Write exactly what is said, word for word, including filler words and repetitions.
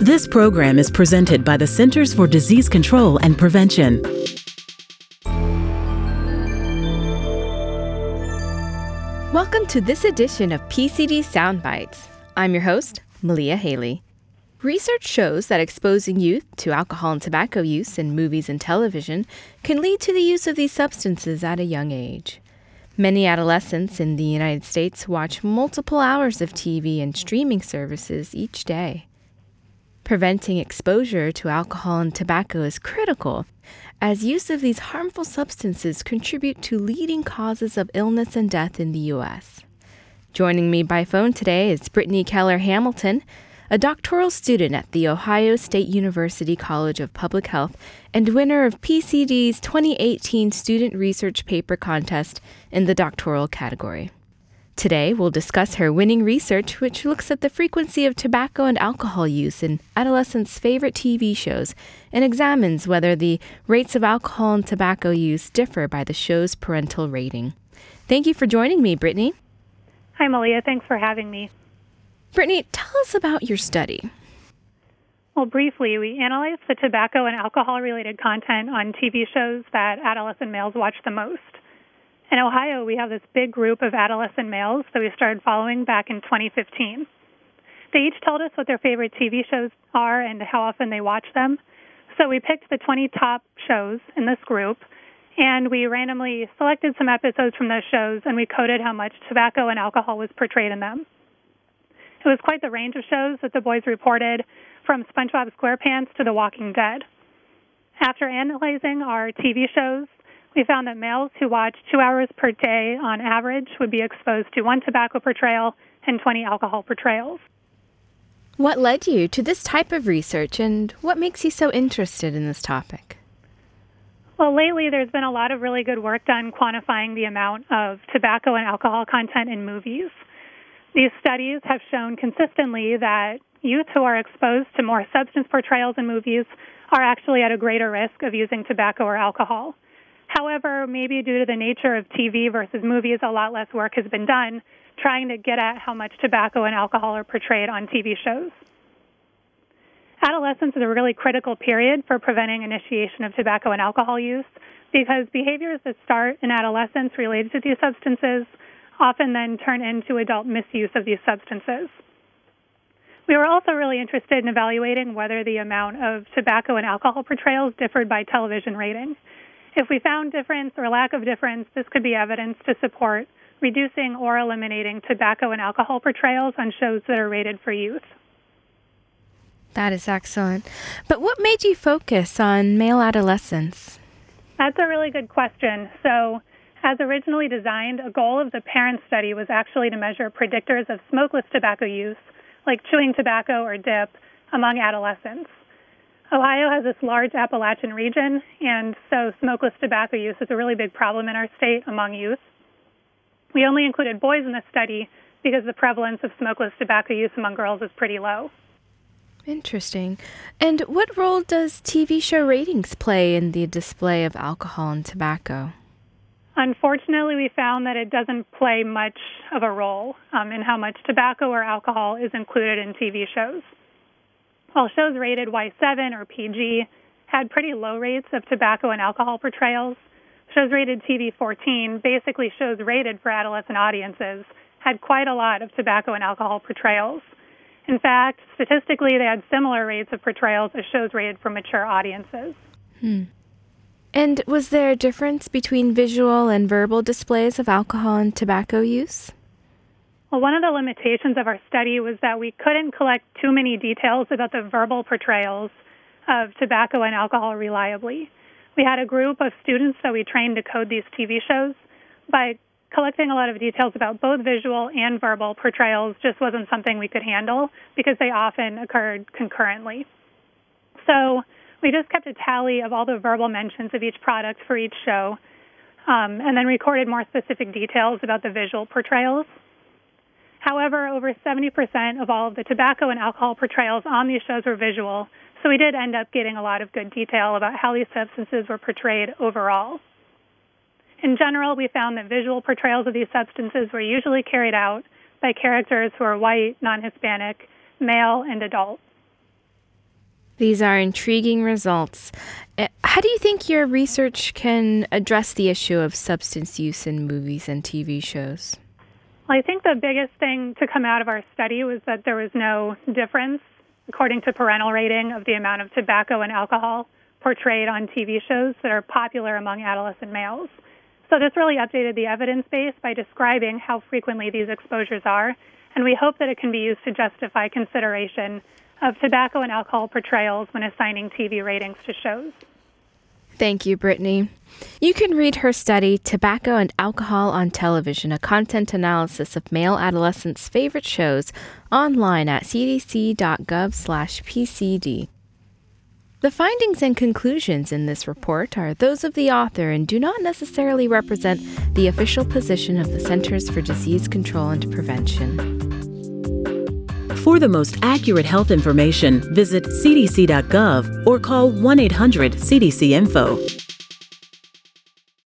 This program is presented by the Centers for Disease Control and Prevention. Welcome to this edition of P C D Soundbites. I'm your host, Malia Haley. Research shows that exposing youth to alcohol and tobacco use in movies and television can lead to the use of these substances at a young age. Many adolescents in the United States watch multiple hours of T V and streaming services each day. Preventing exposure to alcohol and tobacco is critical, as use of these harmful substances contribute to leading causes of illness and death in the U S. Joining me by phone today is Brittany Keller-Hamilton, a doctoral student at the Ohio State University College of Public Health and winner of P C D's twenty eighteen Student Research Paper Contest in the doctoral category. Today, we'll discuss her winning research, which looks at the frequency of tobacco and alcohol use in adolescents' favorite T V shows and examines whether the rates of alcohol and tobacco use differ by the show's parental rating. Thank you for joining me, Brittany. Hi, Malia. Thanks for having me. Brittany, tell us about your study. Well, briefly, we analyzed the tobacco and alcohol-related content on T V shows that adolescent males watch the most. In Ohio, we have this big group of adolescent males that we started following back in twenty fifteen. They each told us what their favorite T V shows are and how often they watch them. So we picked the twenty top shows in this group, and we randomly selected some episodes from those shows, and we coded how much tobacco and alcohol was portrayed in them. It was quite the range of shows that the boys reported, from SpongeBob SquarePants to The Walking Dead. After analyzing our T V shows, we found that males who watch two hours per day on average would be exposed to one tobacco portrayal and twenty alcohol portrayals. What led you to this type of research, and what makes you so interested in this topic? Well, lately there's been a lot of really good work done quantifying the amount of tobacco and alcohol content in movies. These studies have shown consistently that youth who are exposed to more substance portrayals in movies are actually at a greater risk of using tobacco or alcohol. However, maybe due to the nature of T V versus movies, a lot less work has been done trying to get at how much tobacco and alcohol are portrayed on T V shows. Adolescence is a really critical period for preventing initiation of tobacco and alcohol use, because behaviors that start in adolescence related to these substances often then turn into adult misuse of these substances. We were also really interested in evaluating whether the amount of tobacco and alcohol portrayals differed by television rating. If we found difference or lack of difference, this could be evidence to support reducing or eliminating tobacco and alcohol portrayals on shows that are rated for youth. That is excellent. But what made you focus on male adolescents? That's a really good question. So, as originally designed, a goal of the parent study was actually to measure predictors of smokeless tobacco use, like chewing tobacco or dip, among adolescents. Ohio has this large Appalachian region, and so smokeless tobacco use is a really big problem in our state among youth. We only included boys in this study because the prevalence of smokeless tobacco use among girls is pretty low. Interesting. And what role does T V show ratings play in the display of alcohol and tobacco? Unfortunately, we found that it doesn't play much of a role um, in how much tobacco or alcohol is included in T V shows. While shows rated Y seven or P G had pretty low rates of tobacco and alcohol portrayals, shows rated T V fourteen, basically shows rated for adolescent audiences, had quite a lot of tobacco and alcohol portrayals. In fact, statistically, they had similar rates of portrayals as shows rated for mature audiences. Hmm. And was there a difference between visual and verbal displays of alcohol and tobacco use? Well, one of the limitations of our study was that we couldn't collect too many details about the verbal portrayals of tobacco and alcohol reliably. We had a group of students that we trained to code these T V shows, but collecting a lot of details about both visual and verbal portrayals just wasn't something we could handle because they often occurred concurrently. So we just kept a tally of all the verbal mentions of each product for each show, um, and then recorded more specific details about the visual portrayals. However, over seventy percent of all of the tobacco and alcohol portrayals on these shows were visual, so we did end up getting a lot of good detail about how these substances were portrayed overall. In general, we found that visual portrayals of these substances were usually carried out by characters who are white, non-Hispanic, male, and adult. These are intriguing results. How do you think your research can address the issue of substance use in movies and T V shows? Well, I think the biggest thing to come out of our study was that there was no difference, according to parental rating, of the amount of tobacco and alcohol portrayed on T V shows that are popular among adolescent males. So this really updated the evidence base by describing how frequently these exposures are, and we hope that it can be used to justify consideration of tobacco and alcohol portrayals when assigning T V ratings to shows. Thank you, Brittany. You can read her study, Tobacco and Alcohol on Television, a content analysis of male adolescents' favorite shows, online at c d c dot gov slash p c d. The findings and conclusions in this report are those of the author and do not necessarily represent the official position of the Centers for Disease Control and Prevention. For the most accurate health information, visit c d c dot gov or call one eight hundred C D C info.